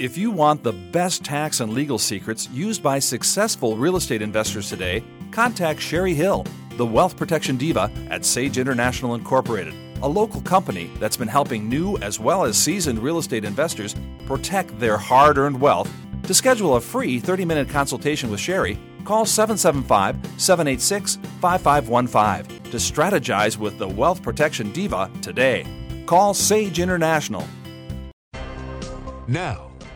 If you want the best tax and legal secrets used by successful real estate investors today, contact Sherry Hill, the Wealth Protection Diva at Sage International Incorporated, a local company that's been helping new as well as seasoned real estate investors protect their hard-earned wealth. To schedule a free 30-minute consultation with Sherry, call 775-786-5515 to strategize with the Wealth Protection Diva today. Call Sage International. Now,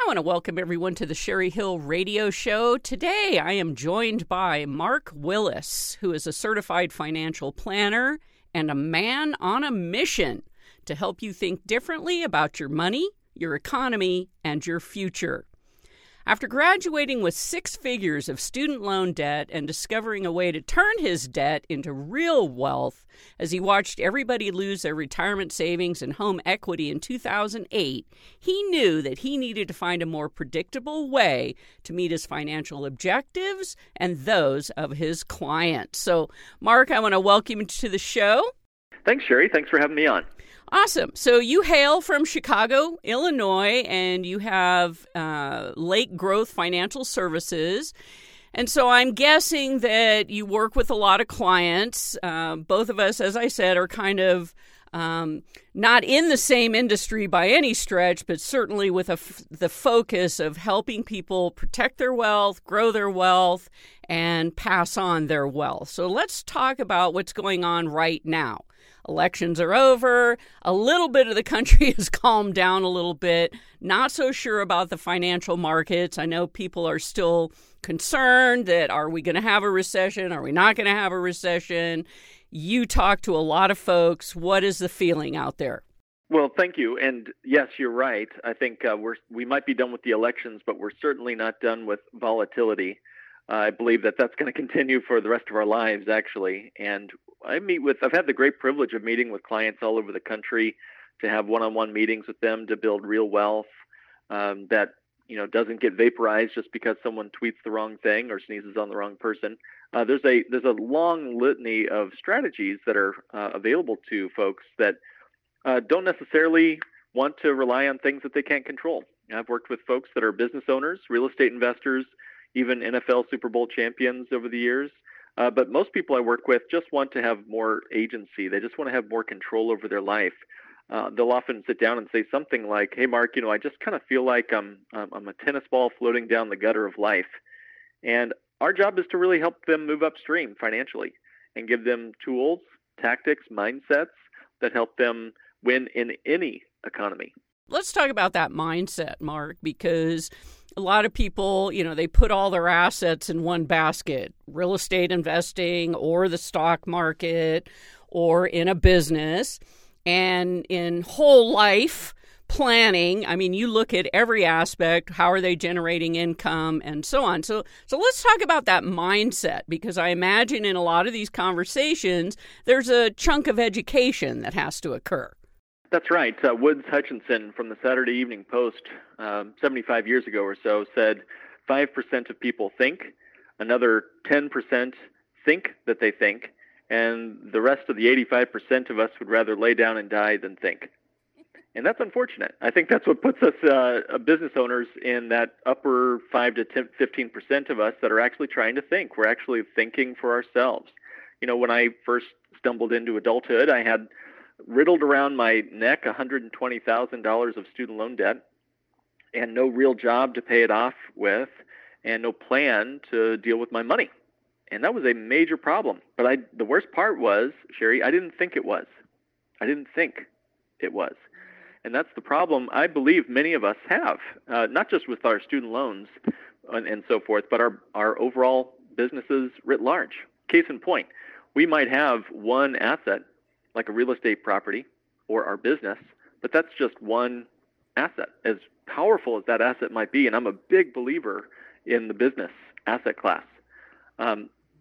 I want to welcome everyone to the Sherry Hill Radio Show. Today, I am joined by Mark Willis, who is a certified financial planner and a man on a mission to help you think differently about your money, your economy, and your future. After graduating with six figures of student loan debt and discovering a way to turn his debt into real wealth, as he watched everybody lose their retirement savings and home equity in 2008, he knew that he needed to find a more predictable way to meet his financial objectives and those of his clients. So, Mark, I want to welcome you to the show. Thanks, Sherry. Thanks for having me on. Awesome. So you hail from Chicago, Illinois, and you have Lake Growth Financial Services. And so I'm guessing that you work with a lot of clients. Both of us, as I said, are kind of not in the same industry by any stretch, but certainly with the focus of helping people protect their wealth, grow their wealth, and pass on their wealth. So let's talk about what's going on right now. Elections are over. A little bit of the country has calmed down a little bit. Not so sure about the financial markets. I know people are still concerned that are we going to have a recession? Are we not going to have a recession? You talk to a lot of folks. What is the feeling out there? Well, thank you. And yes, you're right. I think we might be done with the elections, but we're certainly not done with volatility. I believe that that's going to continue for the rest of our lives, actually. And I've had the great privilege of meeting with clients all over the country, to have one-on-one meetings with them to build real wealth that, you know, doesn't get vaporized just because someone tweets the wrong thing or sneezes on the wrong person. There's a long litany of strategies that are available to folks that don't necessarily want to rely on things that they can't control. I've worked with folks that are business owners, real estate investors, even NFL Super Bowl champions over the years. But most people I work with just want to have more agency. They just want to have more control over their life. They'll often sit down and say something like, "Hey, Mark, you know, I just kind of feel like I'm a tennis ball floating down the gutter of life." And our job is to really help them move upstream financially and give them tools, tactics, mindsets that help them win in any economy. Let's talk about that mindset, Mark, because a lot of people, you know, they put all their assets in one basket, real estate investing or the stock market or in a business. And in whole life planning, I mean, you look at every aspect, how are they generating income and so on. So let's talk about that mindset, because I imagine in a lot of these conversations, there's a chunk of education that has to occur. That's right. Woods Hutchinson from the Saturday Evening Post 75 years ago or so said 5% of people think, another 10% think that they think, and the rest of the 85% of us would rather lay down and die than think. And that's unfortunate. I think that's what puts us business owners in that upper 5 to 10, 15% of us that are actually trying to think. We're actually thinking for ourselves. You know, when I first stumbled into adulthood, I had riddled around my neck $120,000 of student loan debt and no real job to pay it off with and no plan to deal with my money. And that was a major problem. But the worst part was, Sherry, I didn't think it was. I didn't think it was. And that's the problem I believe many of us have, not just with our student loans and so forth, but our overall businesses writ large. Case in point, we might have one asset, like a real estate property or our business, but that's just one asset, as powerful as that asset might be. And I'm a big believer in the business asset class.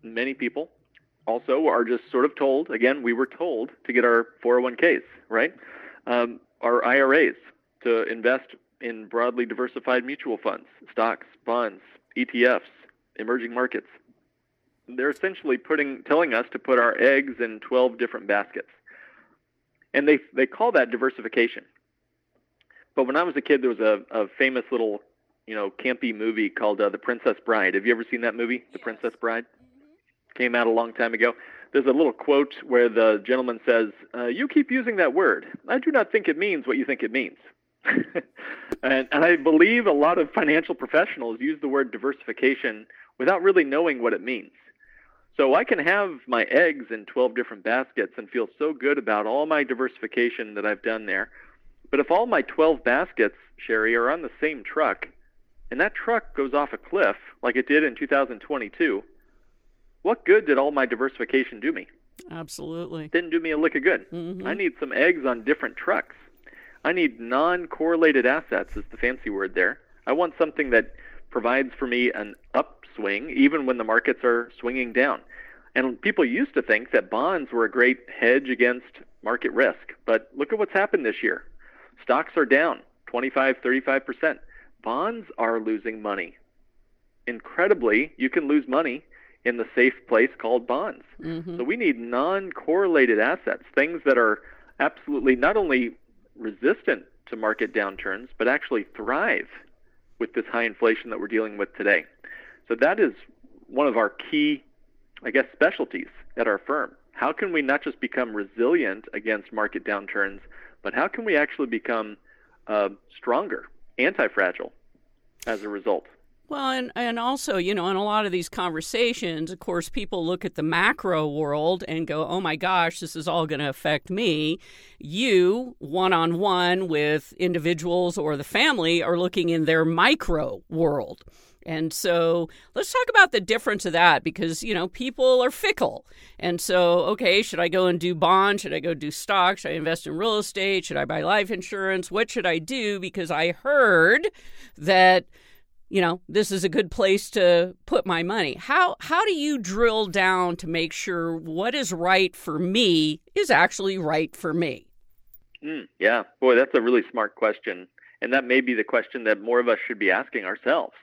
Many people also are just sort of told, again, we were told to get our 401ks, right? Our IRAs, to invest in broadly diversified mutual funds, stocks, bonds, ETFs, emerging markets. They're essentially telling us to put our eggs in 12 different baskets. And they call that diversification. But when I was a kid, there was a famous little, campy movie called The Princess Bride. Have you ever seen that movie, The Princess Bride? Came out a long time ago. There's a little quote where the gentleman says, you keep using that word. I do not think it means what you think it means. and I believe a lot of financial professionals use the word diversification without really knowing what it means. So I can have my eggs in 12 different baskets and feel so good about all my diversification that I've done there. But if all my 12 baskets, Sherry, are on the same truck, and that truck goes off a cliff like it did in 2022, what good did all my diversification do me? Absolutely. Didn't do me a lick of good. Mm-hmm. I need some eggs on different trucks. I need non-correlated assets, is the fancy word there. I want something that provides for me an upswing, even when the markets are swinging down. And people used to think that bonds were a great hedge against market risk. But look at what's happened this year. Stocks are down 25, 35%. Bonds are losing money. Incredibly, you can lose money in the safe place called bonds. Mm-hmm. So we need non-correlated assets, things that are absolutely not only resistant to market downturns, but actually thrive with this high inflation that we're dealing with today. So that is one of our key, specialties at our firm. How can we not just become resilient against market downturns, but how can we actually become stronger, anti-fragile as a result? Well, and also, in a lot of these conversations, of course, people look at the macro world and go, oh, my gosh, this is all going to affect me. You, one-on-one with individuals or the family, are looking in their micro world. And so let's talk about the difference of that because, people are fickle. And so, should I go and do bonds? Should I go do stocks? Should I invest in real estate? Should I buy life insurance? What should I do? Because I heard that this is a good place to put my money. How do you drill down to make sure what is right for me is actually right for me? Yeah, boy, that's a really smart question. And that may be the question that more of us should be asking ourselves.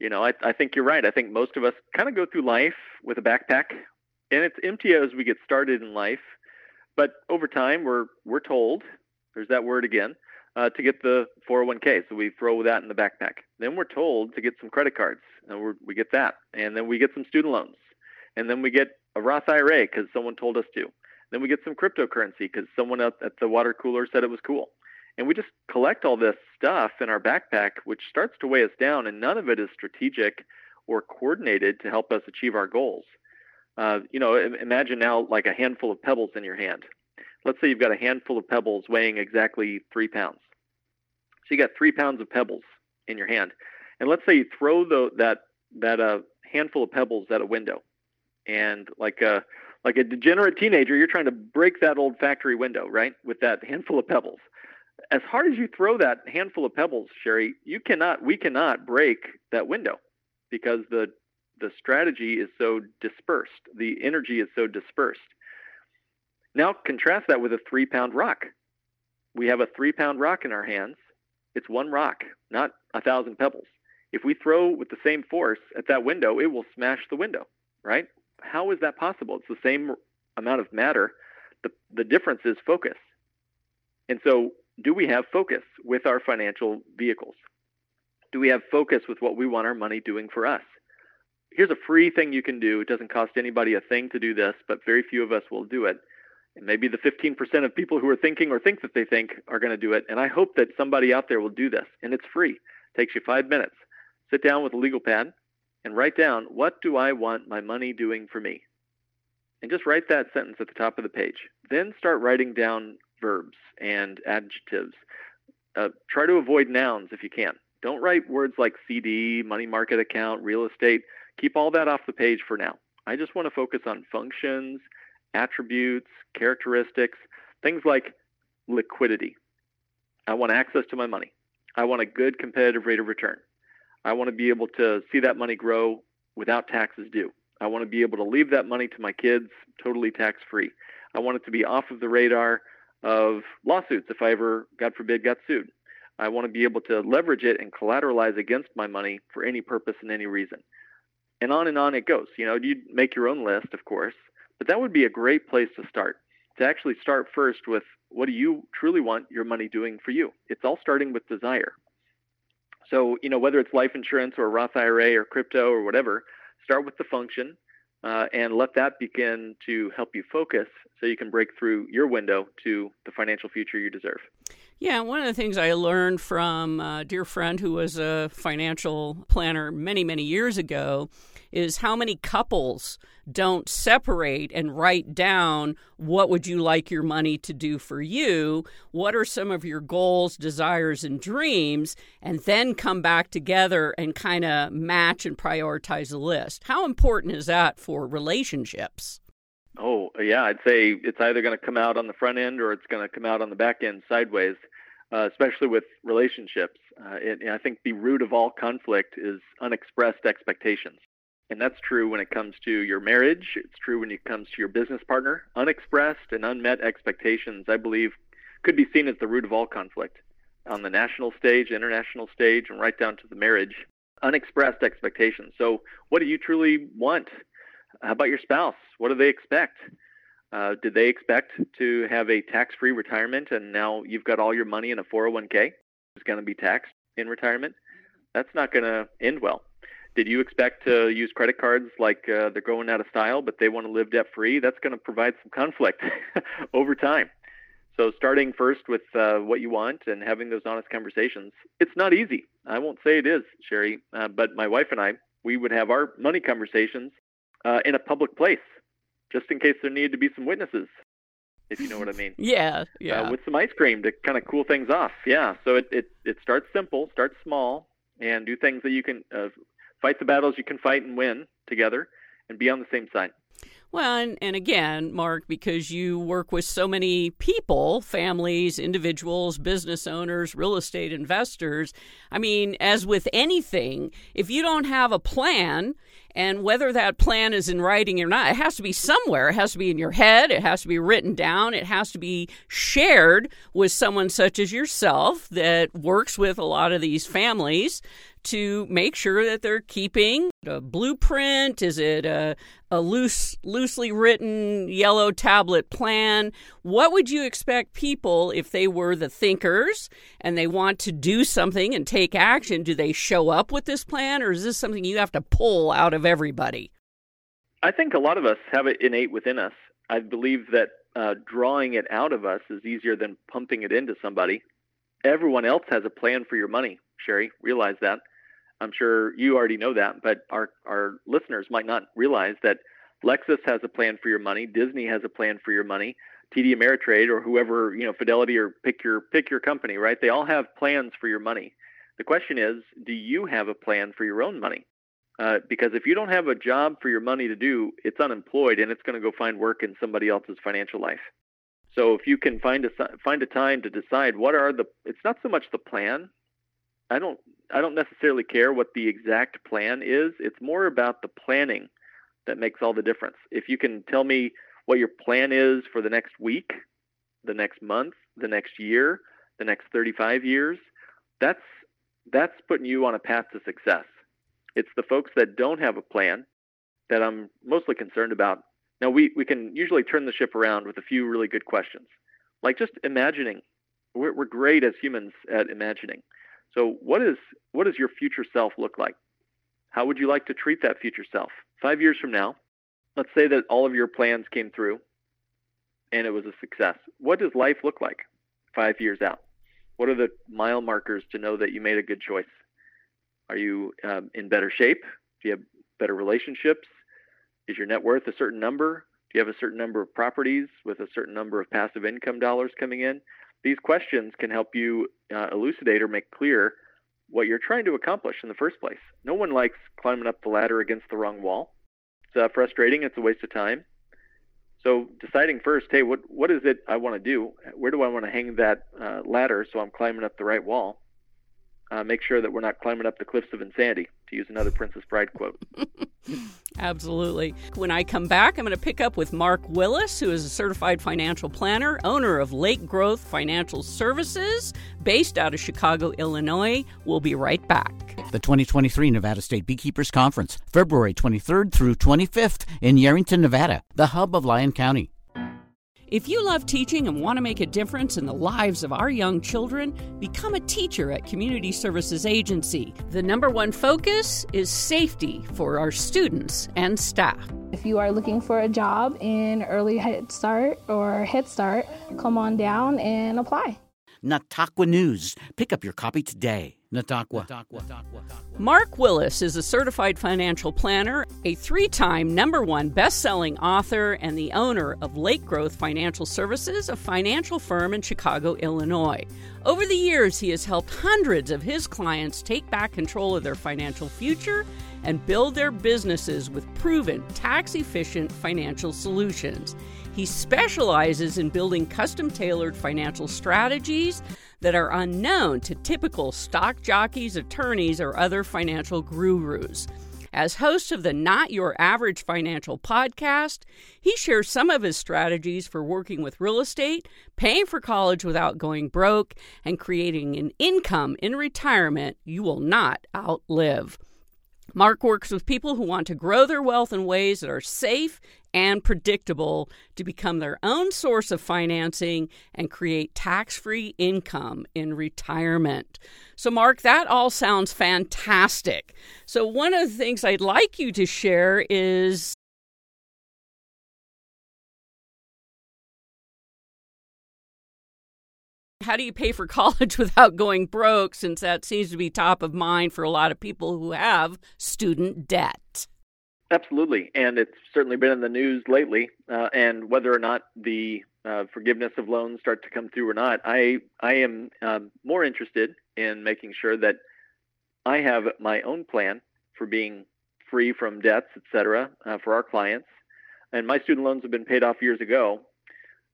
I think you're right. I think most of us kind of go through life with a backpack, and it's empty as we get started in life. But over time, we're told, there's that word again, to get the 401k. So we throw that in the backpack. Then we're told to get some credit cards, and we get that. And then we get some student loans. And then we get a Roth IRA because someone told us to. Then we get some cryptocurrency because someone at the water cooler said it was cool. And we just collect all this stuff in our backpack, which starts to weigh us down, and none of it is strategic or coordinated to help us achieve our goals. Imagine now like a handful of pebbles in your hand. Let's say you've got a handful of pebbles weighing exactly 3 pounds. So you got 3 pounds of pebbles in your hand. And let's say you throw that handful of pebbles at a window. And like a degenerate teenager, you're trying to break that old factory window, right? With that handful of pebbles. As hard as you throw that handful of pebbles, Sherry, we cannot break that window because the strategy is so dispersed. The energy is so dispersed. Now contrast that with a 3-pound rock. We have a 3-pound rock in our hands. It's one rock, not 1,000 pebbles. If we throw with the same force at that window, it will smash the window, right? How is that possible? It's the same amount of matter. The difference is focus. And so do we have focus with our financial vehicles? Do we have focus with what we want our money doing for us? Here's a free thing you can do. It doesn't cost anybody a thing to do this, but very few of us will do it. And maybe the 15% of people who are thinking or think that they think are going to do it. And I hope that somebody out there will do this. And it's free. It takes you 5 minutes. Sit down with a legal pad and write down, what do I want my money doing for me? And just write that sentence at the top of the page. Then start writing down verbs and adjectives. Try to avoid nouns if you can. Don't write words like CD, money market account, real estate. Keep all that off the page for now. I just want to focus on functions, attributes, characteristics, things like liquidity. I want access to my money. I want a good competitive rate of return. I want to be able to see that money grow without taxes due. I want to be able to leave that money to my kids totally tax-free. I want it to be off of the radar of lawsuits if I ever, God forbid, got sued. I want to be able to leverage it and collateralize against my money for any purpose and any reason. And on it goes. You know, you make your own list, of course, but that would be a great place to start. To actually start first with what do you truly want your money doing for you? It's all starting with desire. So, you know, whether it's life insurance or Roth IRA or crypto or whatever, start with the function and let that begin to help you focus so you can break through your window to the financial future you deserve. Yeah, one of the things I learned from a dear friend who was a financial planner many, many years ago is how many couples don't separate and write down what would you like your money to do for you, what are some of your goals, desires, and dreams, and then come back together and kind of match and prioritize the list. How important is that for relationships? Oh, yeah, I'd say it's either going to come out on the front end or it's going to come out on the back end sideways, especially with relationships. And I think the root of all conflict is unexpressed expectations. And that's true when it comes to your marriage. It's true when it comes to your business partner. Unexpressed and unmet expectations, I believe, could be seen as the root of all conflict on the national stage, international stage, and right down to the marriage. Unexpressed expectations. So what do you truly want? How about your spouse? What do they expect? Did they expect to have a tax-free retirement and now you've got all your money in a 401k? It's going to be taxed in retirement. That's not going to end well. Did you expect to use credit cards like they're going out of style, but they want to live debt-free? That's going to provide some conflict over time. So starting first with what you want and having those honest conversations, it's not easy. I won't say it is, Sherry, but my wife and I, we would have our money conversations in a public place, just in case there needed to be some witnesses, if you know what I mean. Yeah. With some ice cream to kind of cool things off. Yeah, so it starts simple, starts small, and do things that you can fight the battles you can fight and win together and be on the same side. Well, and again, Mark, because you work with so many people, families, individuals, business owners, real estate investors, I mean, as with anything, if you don't have a plan, and whether that plan is in writing or not, it has to be somewhere. It has to be in your head. It has to be written down. It has to be shared with someone such as yourself that works with a lot of these families to make sure that they're keeping a blueprint. Is it a loosely written yellow tablet plan? What would you expect people, if they were the thinkers and they want to do something and take action, do they show up with this plan, or is this something you have to pull out of everybody? I think a lot of us have it innate within us. I believe that drawing it out of us is easier than pumping it into somebody. Everyone else has a plan for your money, Sherry. Realize that. I'm sure you already know that, but our listeners might not realize that Lexus has a plan for your money, Disney has a plan for your money, TD Ameritrade or whoever, you know, Fidelity or pick your company, right? They all have plans for your money. The question is, do you have a plan for your own money? Because if you don't have a job for your money to do, it's unemployed and it's going to go find work in somebody else's financial life. So if you can find a time to decide what are the, it's not so much the plan. I don't necessarily care what the exact plan is. It's more about the planning that makes all the difference. If you can tell me what your plan is for the next week, the next month, the next year, the next 35 years, that's putting you on a path to success. It's the folks that don't have a plan that I'm mostly concerned about. Now, we can usually turn the ship around with a few really good questions, like just imagining. We're great as humans at imagining. So what does your future self look like? How would you like to treat that future self? 5 years from now, let's say that all of your plans came through and it was a success. What does life look like 5 years out? What are the mile markers to know that you made a good choice? Are you in better shape? Do you have better relationships? Is your net worth a certain number? Do you have a certain number of properties with a certain number of passive income dollars coming in? These questions can help you elucidate or make clear what you're trying to accomplish in the first place. No one likes climbing up the ladder against the wrong wall. It's frustrating. It's a waste of time. So deciding first, hey, what is it I want to do? Where do I want to hang that ladder so I'm climbing up the right wall? Make sure that we're not climbing up the cliffs of insanity, to use another Princess Bride quote. Absolutely. When I come back, I'm going to pick up with Mark Willis, who is a certified financial planner, owner of Lake Growth Financial Services, based out of Chicago, Illinois. We'll be right back. The 2023 Nevada State Beekeepers Conference, February 23rd through 25th in Yerington, Nevada, the hub of Lyon County. If you love teaching and want to make a difference in the lives of our young children, become a teacher at Community Services Agency. The number one focus is safety for our students and staff. If you are looking for a job in Early Head Start or Head Start, come on down and apply. Nautauquah News. Pick up your copy today. Nautauquah. Mark Willis is a certified financial planner, a three-time number one best-selling author, and the owner of Lake Growth Financial Services, a financial firm in Chicago, Illinois. Over the years, he has helped hundreds of his clients take back control of their financial future and build their businesses with proven, tax-efficient financial solutions. He specializes in building custom-tailored financial strategies that are unknown to typical stock jockeys, attorneys, or other financial gurus. As host of the Not Your Average Financial podcast, he shares some of his strategies for working with real estate, paying for college without going broke, and creating an income in retirement you will not outlive. Mark works with people who want to grow their wealth in ways that are safe and predictable to become their own source of financing and create tax-free income in retirement. So, Mark, that all sounds fantastic. So one of the things I'd like you to share is how do you pay for college without going broke, since that seems to be top of mind for a lot of people who have student debt. Absolutely. And it's certainly been in the news lately. And whether or not the forgiveness of loans start to come through or not, I am more interested in making sure that I have my own plan for being free from debts, et cetera, for our clients. And my student loans have been paid off years ago.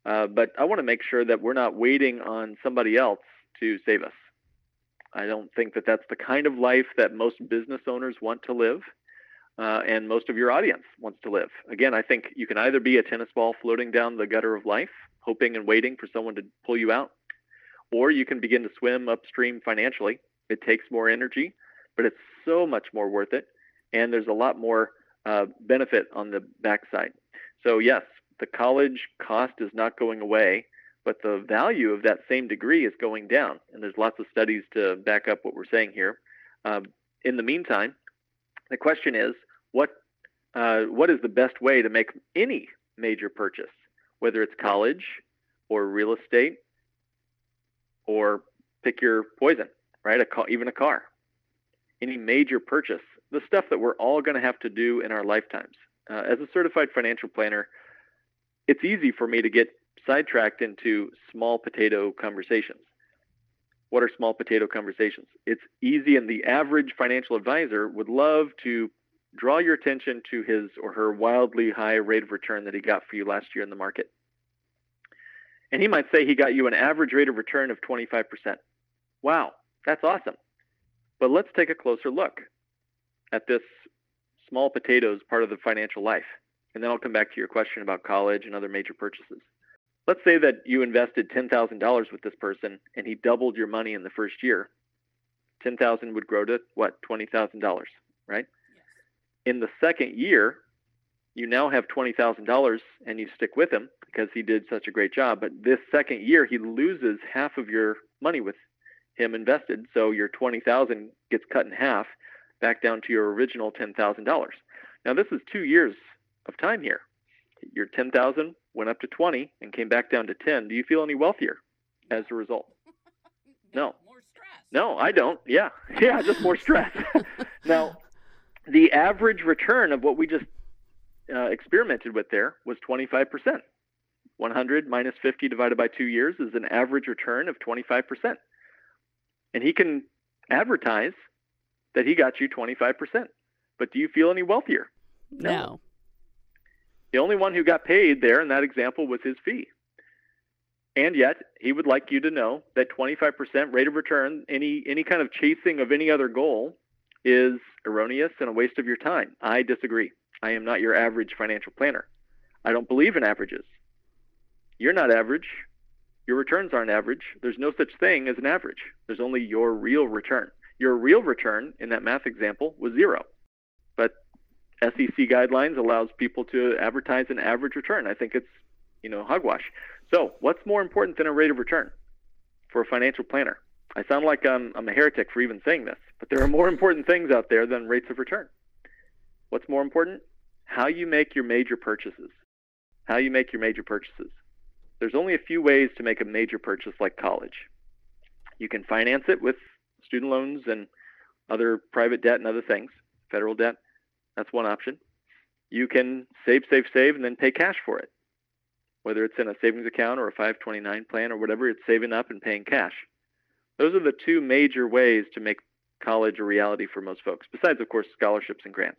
But I want to make sure that we're not waiting on somebody else to save us. I don't think that that's the kind of life that most business owners want to live, and most of your audience wants to live. Again, I think you can either be a tennis ball floating down the gutter of life, hoping and waiting for someone to pull you out, or you can begin to swim upstream financially. It takes more energy, but it's so much more worth it, and there's a lot more benefit on the backside. So yes, the college cost is not going away, but the value of that same degree is going down. And there's lots of studies to back up what we're saying here. In the meantime, the question is, what is the best way to make any major purchase, whether it's college or real estate or pick your poison, right? Even a car, any major purchase, the stuff that we're all going to have to do in our lifetimes. As a certified financial planner, it's easy for me to get sidetracked into small potato conversations. What are small potato conversations? It's easy, and the average financial advisor would love to draw your attention to his or her wildly high rate of return that he got for you last year in the market. And he might say he got you an average rate of return of 25%. Wow, that's awesome. But let's take a closer look at this small potatoes part of the financial life. And then I'll come back to your question about college and other major purchases. Let's say that you invested $10,000 with this person and he doubled your money in the first year. $10,000 would grow to what? $20,000, right? Yes. In the second year, you now have $20,000 and you stick with him because he did such a great job. But this second year, he loses half of your money with him invested. So your $20,000 gets cut in half back down to your original $10,000. Now, this is 2 years of time here. Your 10,000 went up to 20 and came back down to 10. Do you feel any wealthier as a result? No. More stress. No, I don't. Yeah, just more stress. Now, the average return of what we just experimented with there was 25%. 100 minus 50 divided by 2 years is an average return of 25%. And he can advertise that he got you 25%. But do you feel any wealthier? No. The only one who got paid there in that example was his fee. And yet, he would like you to know that 25% rate of return, any kind of chasing of any other goal, is erroneous and a waste of your time. I disagree. I am not your average financial planner. I don't believe in averages. You're not average. Your returns aren't average. There's no such thing as an average. There's only your real return. Your real return in that math example was zero. But SEC guidelines allows people to advertise an average return. I think it's, hogwash. So what's more important than a rate of return for a financial planner? I sound like I'm a heretic for even saying this, but there are more important things out there than rates of return. What's more important? How you make your major purchases. There's only a few ways to make a major purchase like college. You can finance it with student loans and other private debt and other things, federal debt. That's one option. You can save, and then pay cash for it. Whether it's in a savings account or a 529 plan or whatever, it's saving up and paying cash. Those are the two major ways to make college a reality for most folks, besides, of course, scholarships and grants.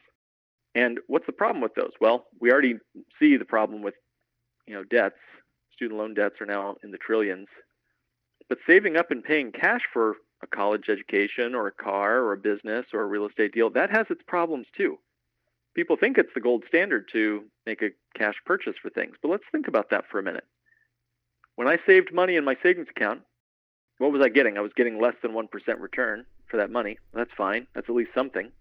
And what's the problem with those? Well, we already see the problem with, debts. Student loan debts are now in the trillions. But saving up and paying cash for a college education or a car or a business or a real estate deal, that has its problems too. People think it's the gold standard to make a cash purchase for things, but let's think about that for a minute. When I saved money in my savings account, what was I getting? I was getting less than 1% return for that money. That's fine. That's at least something.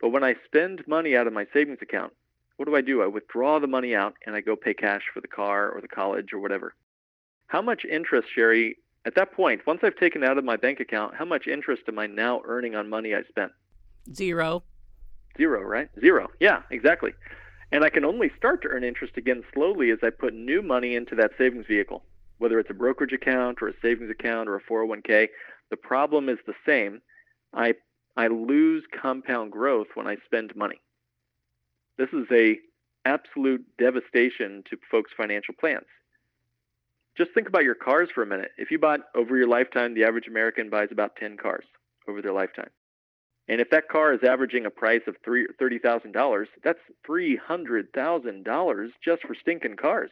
But when I spend money out of my savings account, what do? I withdraw the money out and I go pay cash for the car or the college or whatever. How much interest, Sherry, at that point, once I've taken out of my bank account, how much interest am I now earning on money I spent? Zero. Zero, right? Zero. Yeah, exactly. And I can only start to earn interest again slowly as I put new money into that savings vehicle, whether it's a brokerage account or a savings account or a 401k. The problem is the same. I lose compound growth when I spend money. This is a absolute devastation to folks' financial plans. Just think about your cars for a minute. If you bought over your lifetime, the average American buys about 10 cars over their lifetime. And if that car is averaging a price of $30,000, that's $300,000 just for stinking cars.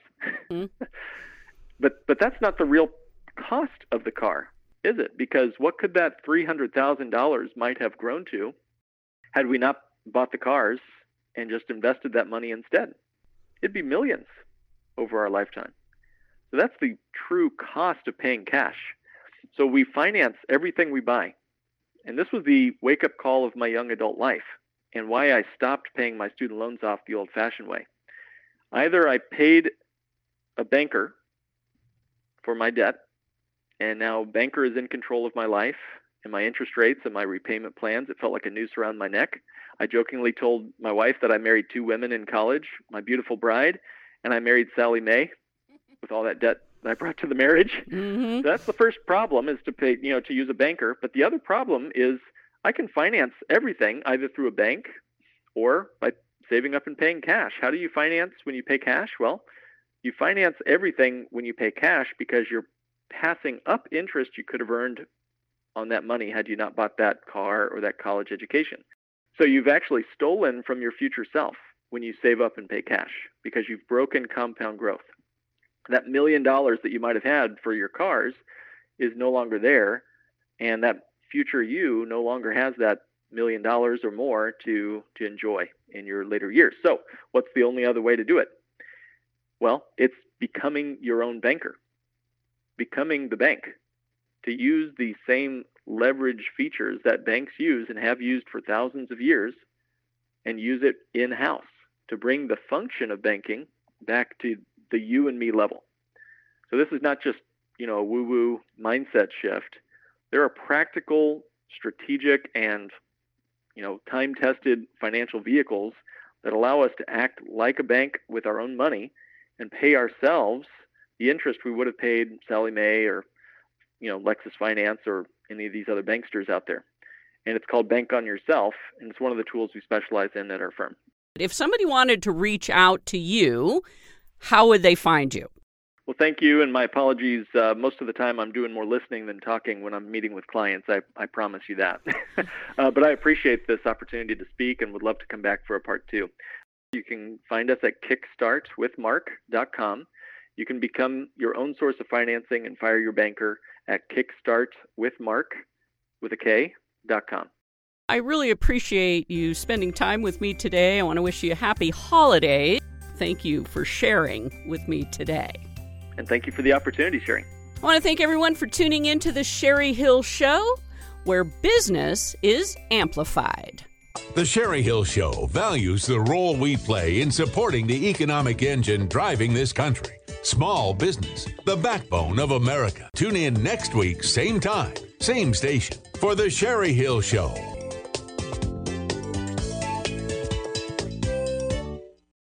Mm-hmm. But that's not the real cost of the car, is it? Because what could that $300,000 might have grown to had we not bought the cars and just invested that money instead? It'd be millions over our lifetime. So that's the true cost of paying cash. So we finance everything we buy. And this was the wake-up call of my young adult life and why I stopped paying my student loans off the old-fashioned way. Either I paid a banker for my debt, and now banker is in control of my life and my interest rates and my repayment plans. It felt like a noose around my neck. I jokingly told my wife that I married two women in college, my beautiful bride, and I married Sally Mae with all that debt that I brought to the marriage. Mm-hmm. So that's the first problem, is to pay, to use a banker. But the other problem is I can finance everything either through a bank or by saving up and paying cash. How do you finance when you pay cash? Well, you finance everything when you pay cash because you're passing up interest you could have earned on that money had you not bought that car or that college education. So you've actually stolen from your future self when you save up and pay cash because you've broken compound growth. That $1 million that you might have had for your cars is no longer there, and that future you no longer has that $1 million or more to enjoy in your later years. So what's the only other way to do it? Well, it's becoming your own banker, becoming the bank, to use the same leverage features that banks use and have used for thousands of years, and use it in-house to bring the function of banking back to the you and me level. So this is not just, a woo-woo mindset shift. There are practical, strategic, and, time-tested financial vehicles that allow us to act like a bank with our own money and pay ourselves the interest we would have paid Sally Mae or, Lexus Finance or any of these other banksters out there. And it's called Bank on Yourself, and it's one of the tools we specialize in at our firm. If somebody wanted to reach out to you, how would they find you? Well, thank you, and my apologies. Most of the time I'm doing more listening than talking when I'm meeting with clients. I promise you that. But I appreciate this opportunity to speak and would love to come back for a part two. You can find us at kickstartwithmark.com. You can become your own source of financing and fire your banker at kickstartwithmark.com. I really appreciate you spending time with me today. I want to wish you a happy holiday. Thank you for sharing with me today. And thank you for the opportunity, Sherry. I want to thank everyone for tuning in to the Sherry Hill Show, where business is amplified. The Sherry Hill Show values the role we play in supporting the economic engine driving this country. Small business, the backbone of America. Tune in next week, same time, same station, for the Sherry Hill Show.